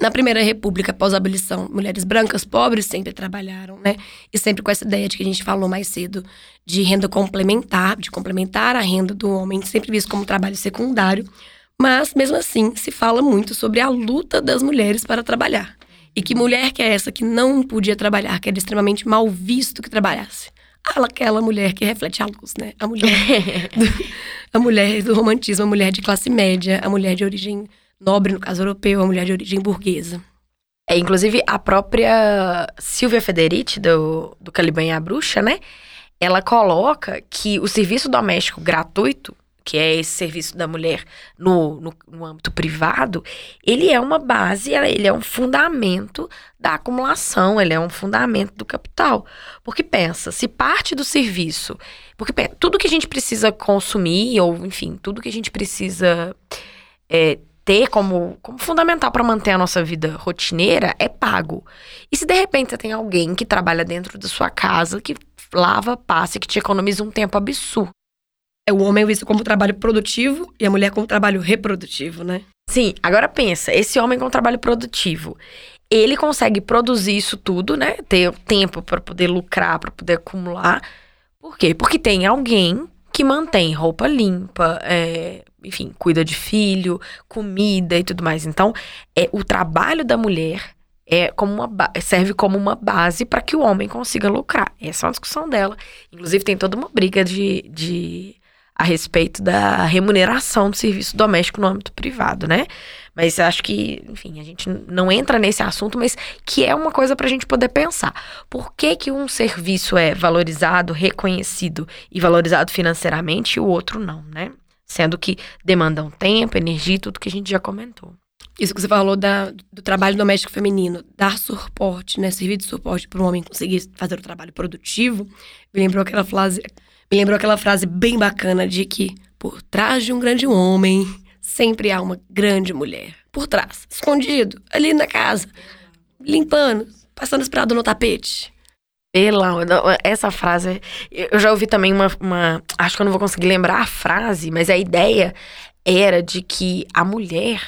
Na Primeira República, após a abolição, mulheres brancas, pobres, sempre trabalharam, né? E sempre com essa ideia de que a gente falou mais cedo de renda complementar, de complementar a renda do homem, sempre visto como trabalho secundário. Mas, mesmo assim, se fala muito sobre a luta das mulheres para trabalhar. E que mulher que é essa que não podia trabalhar, que era extremamente mal visto que trabalhasse? Aquela mulher que reflete a luz, né? A mulher do romantismo, a mulher de classe média, a mulher de origem nobre, no caso europeu, a mulher de origem burguesa. Inclusive, a própria Silvia Federici, do Caliban e a Bruxa, né? Ela coloca que o serviço doméstico gratuito, que é esse serviço da mulher no âmbito privado, ele é uma base, ele é um fundamento da acumulação, ele é um fundamento do capital. Porque pensa, se parte do serviço... Porque pensa, tudo que a gente precisa consumir, ou enfim, tudo que a gente precisa ter como fundamental para manter a nossa vida rotineira é pago. E se de repente você tem alguém que trabalha dentro da sua casa, que lava, passa, que te economiza um tempo absurdo. O homem é visto como trabalho produtivo e a mulher como trabalho reprodutivo, né? Sim, agora pensa, esse homem com trabalho produtivo, ele consegue produzir isso tudo, né? Ter tempo para poder lucrar, para poder acumular. Por quê? Porque tem alguém que mantém roupa limpa, enfim, cuida de filho, comida e tudo mais. Então, o trabalho da mulher serve como uma base para que o homem consiga lucrar. Essa é uma discussão dela. Inclusive, tem toda uma briga a respeito da remuneração do serviço doméstico no âmbito privado, né? Mas acho que, enfim, a gente não entra nesse assunto, mas que é uma coisa pra gente poder pensar. Por que que um serviço é valorizado, reconhecido e valorizado financeiramente e o outro não, né? Sendo que demandam tempo, energia e tudo que a gente já comentou. Isso que você falou do trabalho doméstico feminino, dar suporte, né? Servir de suporte para um homem conseguir fazer o trabalho produtivo, me lembrou aquela frase bem bacana de que por trás de um grande homem sempre há uma grande mulher. Por trás, escondido, ali na casa, limpando, passando aspirador no tapete. Essa frase, eu já ouvi também uma... Acho que eu não vou conseguir lembrar a frase, mas a ideia era de que a mulher...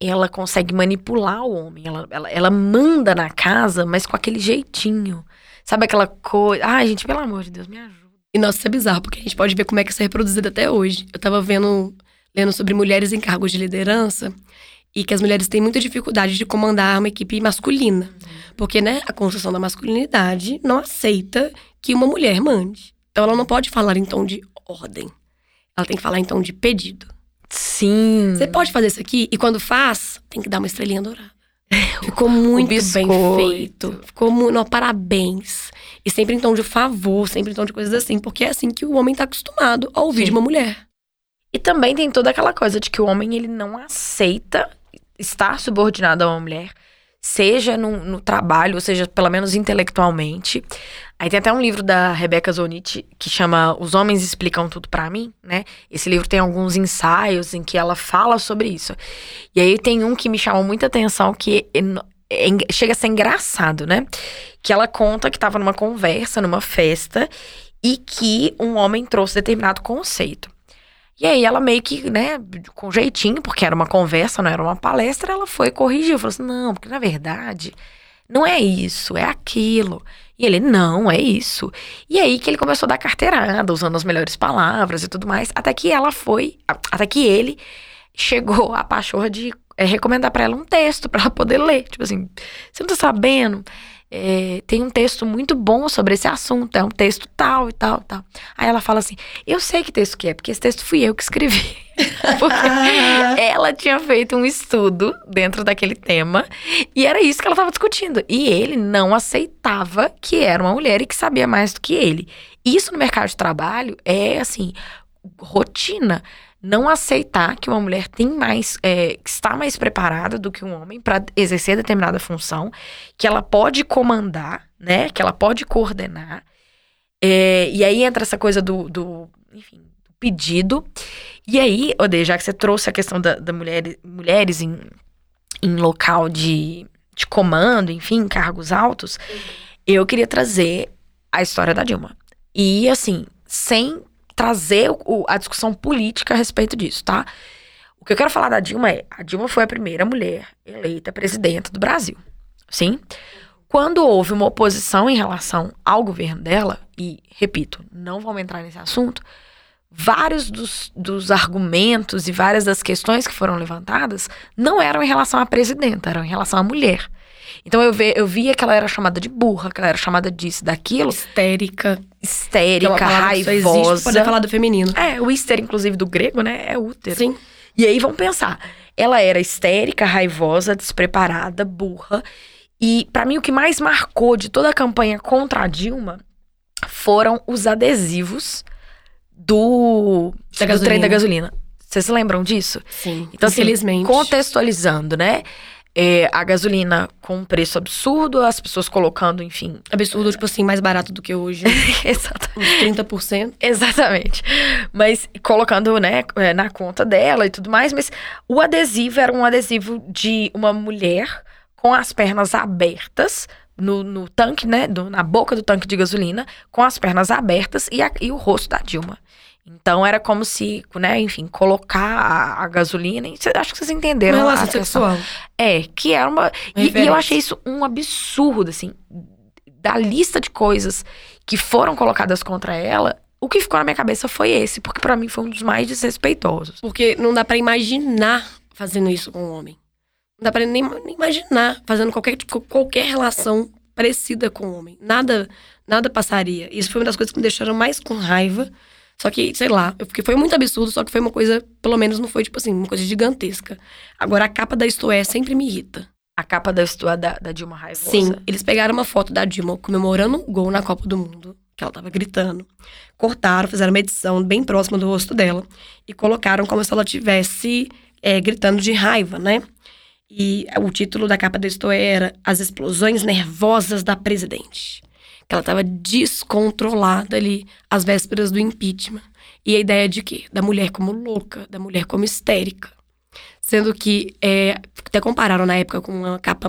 Ela consegue manipular o homem, ela manda na casa, mas com aquele jeitinho. Sabe aquela coisa... Ai, gente, pelo amor de Deus, me ajuda. E, nossa, isso é bizarro, porque a gente pode ver como é que isso é reproduzido até hoje. Eu tava lendo sobre mulheres em cargos de liderança e que as mulheres têm muita dificuldade de comandar uma equipe masculina. Porque, né, a construção da masculinidade não aceita que uma mulher mande. Então, ela não pode falar em tom de ordem. Ela tem que falar em tom de pedido. Sim. Você pode fazer isso aqui, e quando faz, tem que dar uma estrelinha dourada. Ficou muito bem feito. Parabéns. E sempre em tom de favor, sempre em tom de coisas assim, porque é assim que o homem tá acostumado a ouvir, sim, de uma mulher. E também tem toda aquela coisa de que o homem, ele não aceita estar subordinado a uma mulher, seja no trabalho, ou seja, pelo menos intelectualmente. Aí tem até um livro da Rebecca Solnit que chama Os Homens Explicam Tudo Pra Mim, né? Esse livro tem alguns ensaios em que ela fala sobre isso. E aí tem um que me chamou muita atenção, que chega a ser engraçado, né? Que ela conta que tava numa conversa, numa festa, e que um homem trouxe determinado conceito. E aí ela meio que, né, com jeitinho, porque era uma conversa, não era uma palestra, ela foi corrigir, falou assim, não, porque na verdade não é isso, é aquilo. E ele, não, é isso. E aí que ele começou a dar carteirada, usando as melhores palavras e tudo mais, até que ele chegou à pachorra de recomendar pra ela um texto, pra ela poder ler. Tipo assim, você não tá sabendo... tem um texto muito bom sobre esse assunto, é um texto tal e tal e tal. Aí ela fala assim, eu sei que texto que é, porque esse texto fui eu que escrevi. Porque ela tinha feito um estudo dentro daquele tema e era isso que ela estava discutindo. E ele não aceitava que era uma mulher e que sabia mais do que ele. Isso no mercado de trabalho é, assim, rotina. Não aceitar que uma mulher tem mais, está mais preparada do que um homem para exercer determinada função, que ela pode comandar, né? Que ela pode coordenar. E aí entra essa coisa enfim, do pedido. E aí, Odê, já que você trouxe a questão da mulheres em local de comando, enfim, cargos altos, eu queria trazer a história da Dilma. E, assim, sem trazer a discussão política a respeito disso, tá? O que eu quero falar da Dilma é... A Dilma foi a primeira mulher eleita presidenta do Brasil, sim? Quando houve uma oposição em relação ao governo dela... E, repito, não vamos entrar nesse assunto... Vários dos argumentos e várias das questões que foram levantadas... Não eram em relação à presidenta, eram em relação à mulher. Então eu via que ela era chamada de burra, que ela era chamada disso, daquilo... Histérica, raivosa. Pode falar do feminino. O íster, inclusive, do grego, né? É útero. Sim. E aí vamos pensar, ela era histérica, raivosa, despreparada, burra. E pra mim o que mais marcou de toda a campanha contra a Dilma foram os adesivos do trem da gasolina. Vocês se lembram disso? Sim, então, infelizmente. Assim, contextualizando, né? A gasolina com um preço absurdo, as pessoas colocando, enfim... Absurdo, tipo assim, mais barato do que hoje. Exatamente. Uns 30%. Exatamente. Mas colocando, né, na conta dela e tudo mais. Mas o adesivo era um adesivo de uma mulher com as pernas abertas... No tanque, né, na boca do tanque de gasolina, com as pernas abertas e o rosto da Dilma. Então era como se, né, enfim, colocar a gasolina, acho que vocês entenderam. Uma relação sexual. Que era uma... E eu achei isso um absurdo, assim, da lista de coisas que foram colocadas contra ela, o que ficou na minha cabeça foi esse, porque pra mim foi um dos mais desrespeitosos. Porque não dá pra imaginar fazendo isso com um homem. Não dá pra nem imaginar fazendo qualquer relação parecida com o homem. Nada passaria. Isso foi uma das coisas que me deixaram mais com raiva. Só que, sei lá, foi muito absurdo, só que foi uma coisa, pelo menos não foi, tipo assim, uma coisa gigantesca. Agora, a capa da Istoé sempre me irrita. A capa da Istoé da Dilma raivosa? Sim, eles pegaram uma foto da Dilma comemorando um gol na Copa do Mundo, que ela tava gritando. Cortaram, fizeram uma edição bem próxima do rosto dela e colocaram como se ela estivesse gritando de raiva, né? E o título da capa da Istoé era As Explosões Nervosas da Presidente. Que ela estava descontrolada ali, às vésperas do impeachment. E a ideia de quê? Da mulher como louca, da mulher como histérica. Sendo que, até compararam na época com uma capa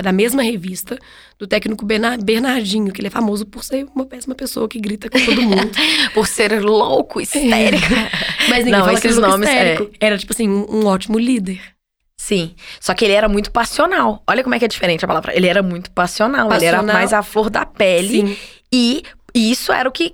da mesma revista, do técnico Bernardinho, que ele é famoso por ser uma péssima pessoa que grita com todo mundo. Por ser louco, histérico. Mas ninguém fala que louco histérico. Era tipo assim, um ótimo líder. Sim, só que ele era muito passional. Olha como é que é diferente a palavra. Ele era muito passional. Ele era mais à flor da pele. Sim. E isso era o que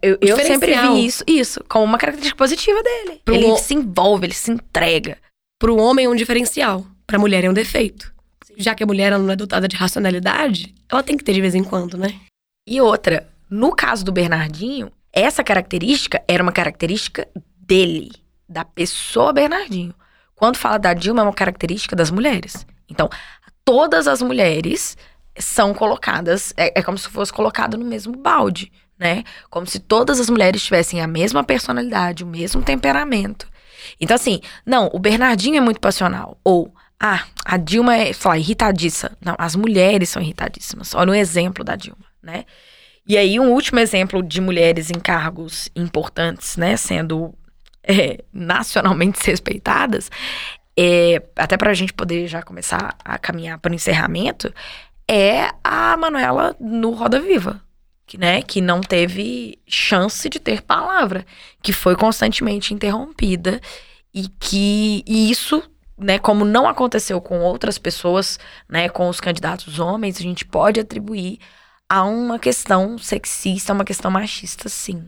eu sempre vi isso como uma característica positiva dele. Ele se envolve, ele se entrega. Pro homem é um diferencial, pra mulher é um defeito. Sim. Já que a mulher não é dotada de racionalidade, ela tem que ter de vez em quando, né? E outra, no caso do Bernardinho, essa característica era uma característica dele, da pessoa Bernardinho. Quando fala da Dilma, é uma característica das mulheres. Então, todas as mulheres são colocadas... É como se fosse colocado no mesmo balde, né? Como se todas as mulheres tivessem a mesma personalidade, o mesmo temperamento. Então, assim, não, o Bernardinho é muito passional. Ou, a Dilma é, sei lá, irritadiça. Não, as mulheres são irritadíssimas. Olha o exemplo da Dilma, né? E aí, um último exemplo de mulheres em cargos importantes, né? Sendo... nacionalmente desrespeitadas, até pra gente poder já começar a caminhar para o encerramento, é a Manuela no Roda Viva, que não teve chance de ter palavra, que foi constantemente interrompida e isso, né, como não aconteceu com outras pessoas, né, com os candidatos homens, a gente pode atribuir a uma questão sexista, uma questão machista, sim.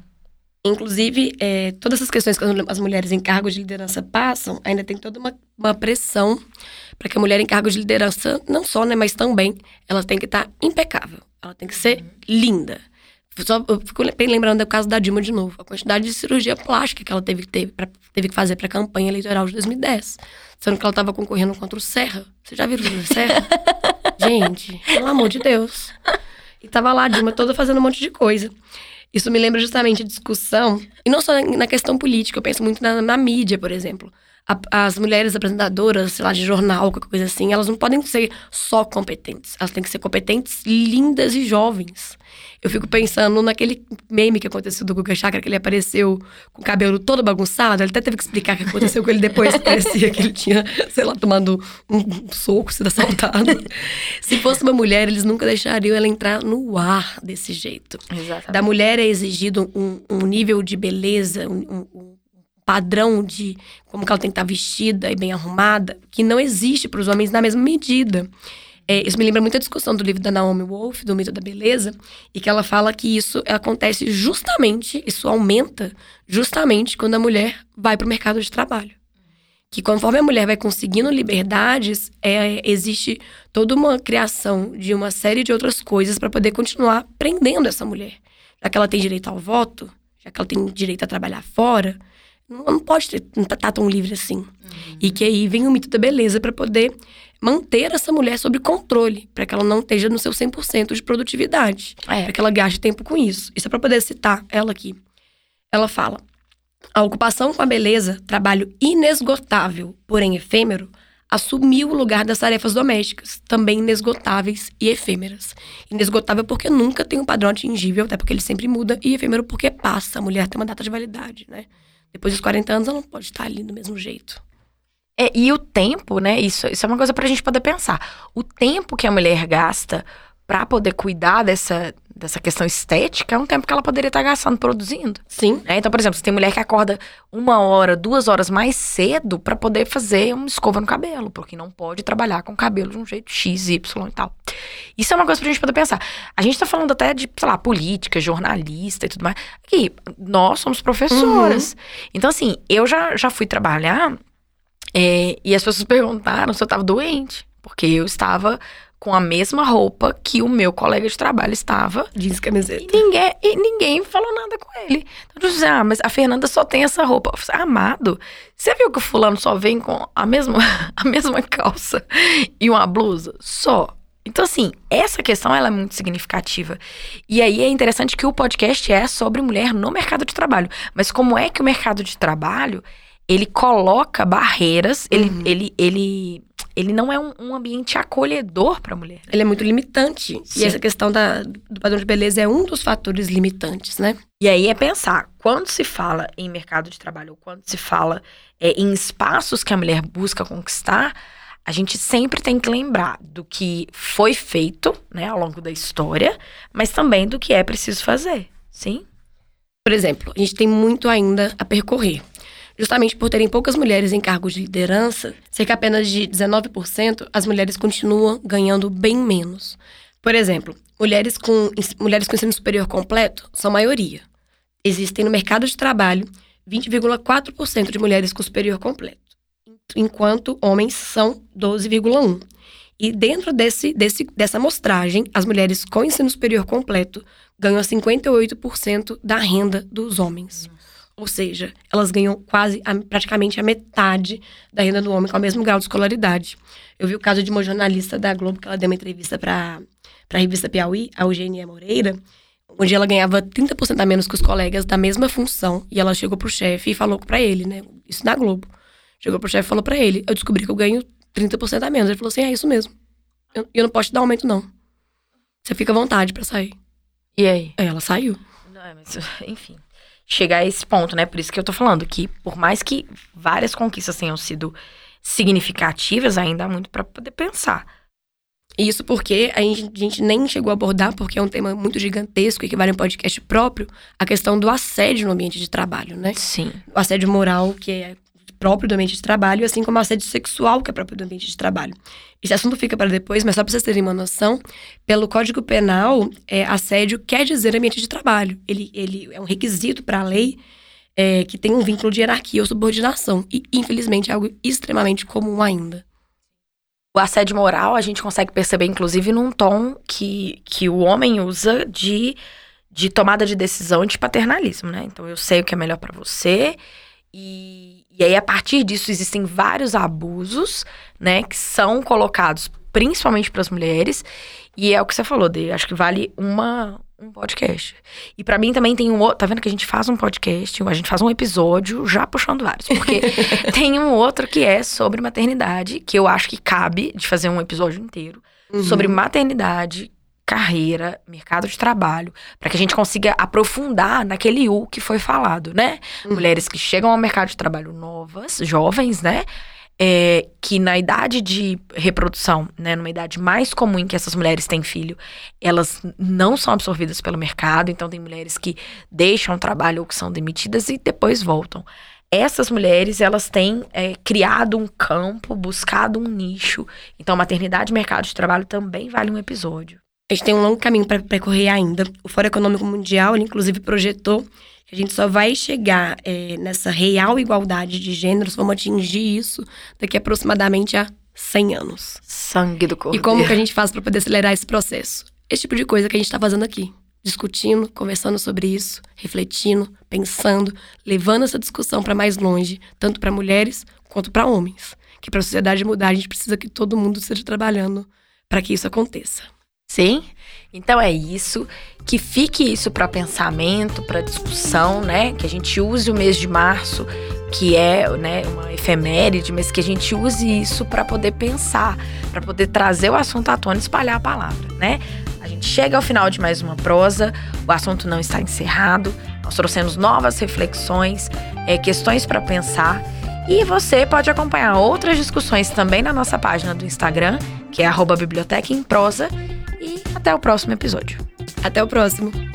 Inclusive, todas essas questões que as mulheres em cargos de liderança passam, ainda tem toda uma pressão para que a mulher em cargos de liderança, não só, né, mas também, ela tem que estar impecável. Ela tem que ser linda. Eu fico lembrando do caso da Dilma de novo. A quantidade de cirurgia plástica que ela teve que fazer para a campanha eleitoral de 2010. Sendo que ela estava concorrendo contra o Serra. Vocês já viram o Serra? Gente, pelo amor de Deus. E tava lá a Dilma toda fazendo um monte de coisa. Isso me lembra justamente a discussão, e não só na questão política, eu penso muito na mídia, por exemplo. As mulheres apresentadoras, sei lá, de jornal, qualquer coisa assim, elas não podem ser só competentes. Elas têm que ser competentes, lindas e jovens. Eu fico pensando naquele meme que aconteceu do Guga Chakra, que ele apareceu com o cabelo todo bagunçado. Ele até teve que explicar o que aconteceu com ele depois. Parecia que ele tinha, sei lá, tomado um soco, sido assaltado. Se fosse uma mulher, eles nunca deixariam ela entrar no ar desse jeito. Exatamente. Da mulher é exigido um nível de beleza, um padrão de como que ela tem que estar vestida e bem arrumada, que não existe para os homens na mesma medida. Isso me lembra muito a discussão do livro da Naomi Wolf, do Mito da Beleza, e que ela fala que isso acontece justamente, isso aumenta justamente quando a mulher vai para o mercado de trabalho. Que conforme a mulher vai conseguindo liberdades, existe toda uma criação de uma série de outras coisas para poder continuar prendendo essa mulher. Já que ela tem direito ao voto, já que ela tem direito a trabalhar fora, não pode estar tão livre assim. Uhum. E que aí vem o mito da beleza para poder manter essa mulher sob controle, para que ela não esteja no seu 100% de produtividade, para que ela gaste tempo com isso. Isso é para poder citar ela aqui. Ela fala: a ocupação com a beleza, trabalho inesgotável, porém efêmero, assumiu o lugar das tarefas domésticas, também inesgotáveis e efêmeras. Inesgotável porque nunca tem um padrão atingível, até porque ele sempre muda, e efêmero porque passa, a mulher tem uma data de validade, né? Depois dos 40 anos, ela não pode estar ali do mesmo jeito. É, e o tempo, né? Isso é uma coisa pra gente poder pensar. O tempo que a mulher gasta pra poder cuidar dessa questão estética é um tempo que ela poderia estar gastando produzindo. Sim. Né? Então, por exemplo, você tem mulher que acorda 1 hora, 2 horas mais cedo pra poder fazer uma escova no cabelo, porque não pode trabalhar com o cabelo de um jeito X, Y e tal. Isso é uma coisa pra gente poder pensar. A gente tá falando até de, sei lá, política, jornalista e tudo mais. Aqui, nós somos professoras. Uhum. Então, assim, eu já fui trabalhar e as pessoas perguntaram se eu tava doente, porque eu estava com a mesma roupa que o meu colega de trabalho estava. Jeans, camiseta. E ninguém falou nada com ele. Então, eu disse, mas a Fernanda só tem essa roupa. Eu disse, amado, você viu que o fulano só vem com a mesma calça e uma blusa? Só. Então, assim, essa questão, ela é muito significativa. E aí, é interessante que o podcast é sobre mulher no mercado de trabalho. Mas como é que o mercado de trabalho, ele coloca barreiras, ele não é um ambiente acolhedor para a mulher. Ele é muito limitante. Sim. E essa questão do padrão de beleza é um dos fatores limitantes, né? E aí é pensar, quando se fala em mercado de trabalho, ou quando se fala em espaços que a mulher busca conquistar, a gente sempre tem que lembrar do que foi feito, né, ao longo da história, mas também do que é preciso fazer, sim? Por exemplo, a gente tem muito ainda a percorrer. Justamente por terem poucas mulheres em cargos de liderança, cerca apenas de 19%, as mulheres continuam ganhando bem menos. Por exemplo, mulheres com ensino superior completo são maioria. Existem no mercado de trabalho 20,4% de mulheres com superior completo, enquanto homens são 12,1%. E dentro dessa amostragem, as mulheres com ensino superior completo ganham 58% da renda dos homens. Ou seja, elas ganham praticamente a metade da renda do homem com o mesmo grau de escolaridade. Eu vi o caso de uma jornalista da Globo, que ela deu uma entrevista para a revista Piauí, a Eugênia Moreira, onde ela ganhava 30% a menos que os colegas da mesma função. E ela chegou pro chefe e falou para ele, né? Isso na Globo. Chegou pro chefe e falou para ele: eu descobri que eu ganho 30% a menos. Ele falou assim: é isso mesmo. Eu não posso te dar aumento, não. Você fica à vontade para sair. E aí? Aí ela saiu. Não, mas enfim. Chegar a esse ponto, né? Por isso que eu tô falando que, por mais que várias conquistas tenham sido significativas, ainda há muito pra poder pensar. Isso porque a gente nem chegou a abordar, porque é um tema muito gigantesco e que vale um podcast próprio, a questão do assédio no ambiente de trabalho, né? Sim. O assédio moral, que é próprio do ambiente de trabalho, assim como o assédio sexual, que é próprio do ambiente de trabalho. Esse assunto fica para depois, mas só para vocês terem uma noção, pelo Código Penal, assédio quer dizer ambiente de trabalho. Ele é um requisito para a lei que tem um vínculo de hierarquia ou subordinação. E, infelizmente, é algo extremamente comum ainda. O assédio moral, a gente consegue perceber, inclusive, num tom que o homem usa de tomada de decisão e de paternalismo, né? Então, eu sei o que é melhor para você. E aí, a partir disso, existem vários abusos, né, que são colocados principalmente para as mulheres. E é o que você falou, Dê, acho que vale um podcast. E para mim também tem um outro... Tá vendo que a gente faz um podcast, a gente faz um episódio já puxando vários. Porque tem um outro que é sobre maternidade, que eu acho que cabe de fazer um episódio inteiro. Uhum. Sobre maternidade, carreira, mercado de trabalho, para que a gente consiga aprofundar naquele que foi falado, né? Mulheres que chegam ao mercado de trabalho novas, jovens, né? Que na idade de reprodução, né? Numa idade mais comum em que essas mulheres têm filho, elas não são absorvidas pelo mercado, então tem mulheres que deixam o trabalho ou que são demitidas e depois voltam. Essas mulheres, elas têm criado um campo, buscado um nicho. Então, maternidade e mercado de trabalho também vale um episódio. A gente tem um longo caminho para percorrer ainda. O Fórum Econômico Mundial, ele inclusive projetou que a gente só vai chegar nessa real igualdade de gêneros, vamos atingir isso daqui aproximadamente a 100 anos. Sangue do cordeiro. E como que a gente faz para poder acelerar esse processo? Esse tipo de coisa que a gente está fazendo aqui. discutindo, conversando sobre isso, refletindo, pensando, levando essa discussão para mais longe, tanto para mulheres quanto para homens. Que para a sociedade mudar, a gente precisa que todo mundo esteja trabalhando para que isso aconteça. Sim, então é isso, que fique isso para pensamento, para discussão, né? Que a gente use o mês de março, que é, né, uma efeméride, mas que a gente use isso para poder pensar, para poder trazer o assunto à tona e espalhar a palavra, né? A gente chega ao final de mais uma prosa, o assunto não está encerrado, nós trouxemos novas reflexões, questões para pensar, e você pode acompanhar outras discussões também na nossa página do Instagram, que é @bibliotecaemprosa, e até o próximo episódio. Até o próximo!